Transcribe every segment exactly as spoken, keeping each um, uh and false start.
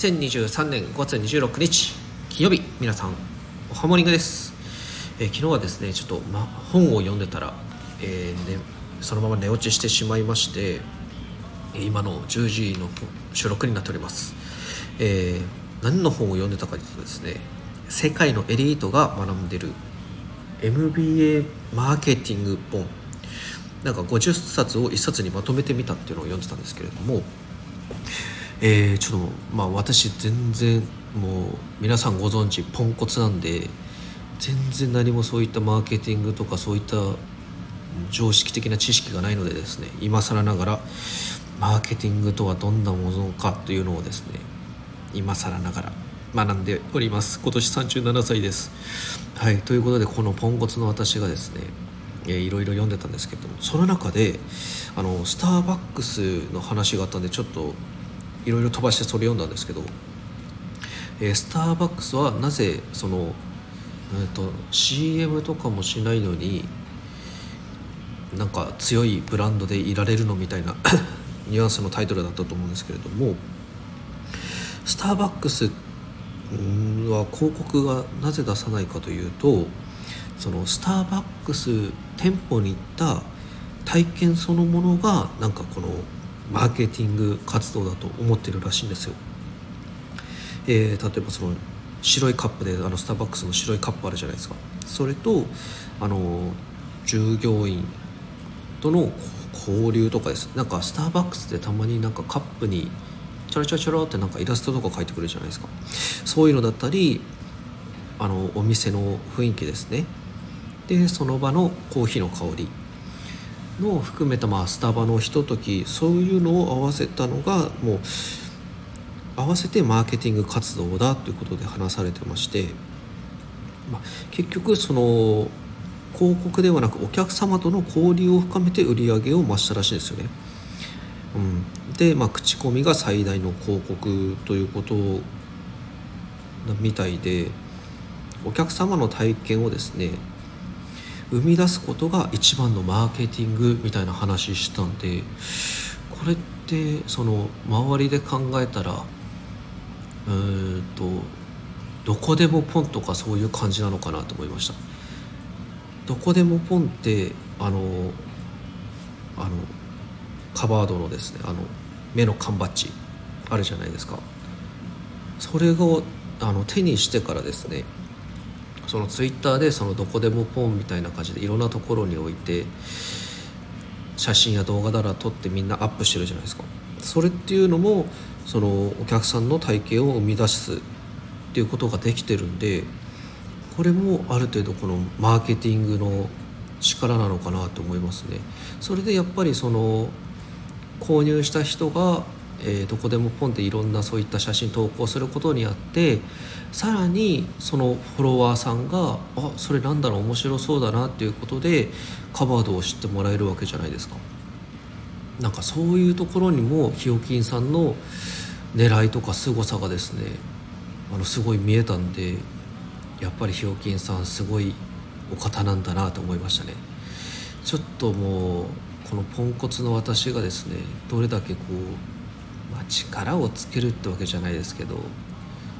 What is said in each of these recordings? にせんにじゅうさんねんごがつにじゅうろくにち金曜日、皆さんおはモーニングです。えー、昨日はですねちょっと、ま、本を読んでたら、えーね、そのまま寝落ちしてしまいまして、今のじゅうじの収録になっております。えー、何の本を読んでたかというとですね、世界のエリートが学んでる エムビーエー マーケティング本、なんかごじゅっさつをいっさつにまとめてみたっていうのを読んでたんですけれども、えー、ちょっとまあ私全然もう皆さんご存知ポンコツなんで、全然何もそういったマーケティングとかそういった常識的な知識がないのでですね、今更ながらマーケティングとはどんなものかというのをですね、今更ながら学んでおります。今年さんじゅうななさいです。はい、ということでこのポンコツの私がですね、いろいろ読んでたんですけども、その中であのスターバックスの話があったんで、ちょっといろいろ飛ばしてそれ読んだんですけど、えー、スターバックスはなぜその、えー、と シーエム とかもしないのになんか強いブランドでいられるのみたいなニュアンスのタイトルだったと思うんですけれども、スターバックスは広告がなぜ出さないかというと、そのスターバックス店舗に行った体験そのものがなんかこのマーケティング活動だと思ってるらしいんですよ。えー、例えばその白いカップで、あのスターバックスの白いカップあるじゃないですか。それとあの従業員との交流とかです。なんかスターバックスでたまになんかカップにチャラチャラチャラってなんかイラストとか書いてくるじゃないですか。そういうのだったり、あのお店の雰囲気ですね。でその場のコーヒーの香りの含めた、まあ、スタバのひととき、そういうのを合わせたのがもう合わせてマーケティング活動だということで話されてまして、まあ、結局その広告ではなくお客様との交流を深めて売り上げを増したらしいんですよね。うん、で、まあ、口コミが最大の広告ということみたいで、お客様の体験をですね生み出すことが一番のマーケティングみたいな話したんで、これってその周りで考えたらうーんとどこでもポンとかそういう感じなのかなと思いました。どこでもポンってあのあのカバードのですね、あの目の缶バッジあるじゃないですか。それをあの手にしてからですね、そのツイッターでそのどこでもポンみたいな感じでいろんなところに置いて写真や動画だら撮ってみんなアップしてるじゃないですか。それっていうのもそのお客さんの体型を生み出すっていうことができてるんで、これもある程度このマーケティングの力なのかなと思いますね。それでやっぱりその購入した人が、えー、どこでもポンっていろんなそういった写真投稿することにあって、さらにそのフォロワーさんがあ、それなんだろう面白そうだなっていうことでカバードを知ってもらえるわけじゃないですか。なんかそういうところにもひよきんさんの狙いとか凄さがですね、あのすごい見えたんで、やっぱりひよきんさんすごいお方なんだなと思いましたね。ちょっともうこのポンコツの私がですね、どれだけこうまあ、力をつけるってわけじゃないですけど、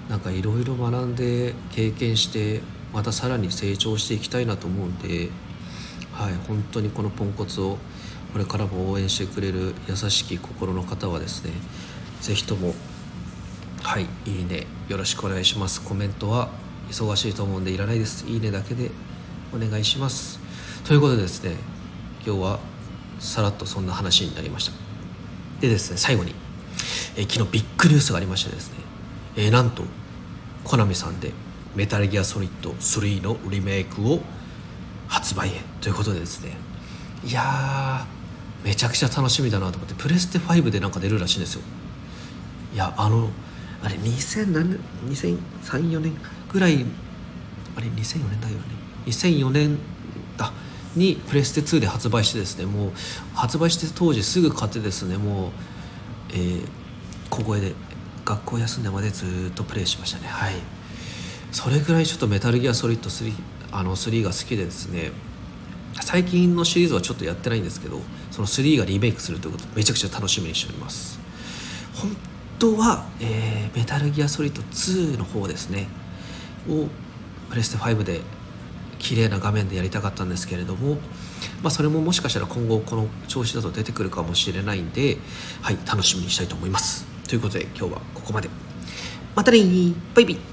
なんかいろいろ学んで経験してまたさらに成長していきたいなと思うんで、はい、本当にこのポンコツをこれからも応援してくれる優しき心の方はですね、ぜひともはい、いいねよろしくお願いします。コメントは忙しいと思うんでいらないです。いいねだけでお願いします。ということでですね、今日はさらっとそんな話になりました。でですね、最後にえー、昨日ビッグニュースがありましてですね、えー、なんとコナミさんでメタルギアソリッドスリーのリメイクを発売へということでですね、いやーめちゃくちゃ楽しみだなと思って、プレステファイブでなんか出るらしいんですよ。いやあのあれにせんさん、よねんぐらい、あれにせんよねんだよね、にせんよねんだにプレステツーで発売してですね、もう発売して当時すぐ買ってですね、もうえー、小声で学校休んでまでずっとプレイしましたね。はい、それぐらいちょっとメタルギアソリッドスリー、あのスリーが好きでですね、最近のシリーズはちょっとやってないんですけど、そのスリーがリメイクするということめちゃくちゃ楽しみにしております。本とは、えー、メタルギアソリッドツーの方ですねをプレステファイブで綺麗な画面でやりたかったんですけれども、まあ、それももしかしたら今後この調子だと出てくるかもしれないんで、はい、楽しみにしたいと思います。ということで今日はここまで。またねー、バイビー。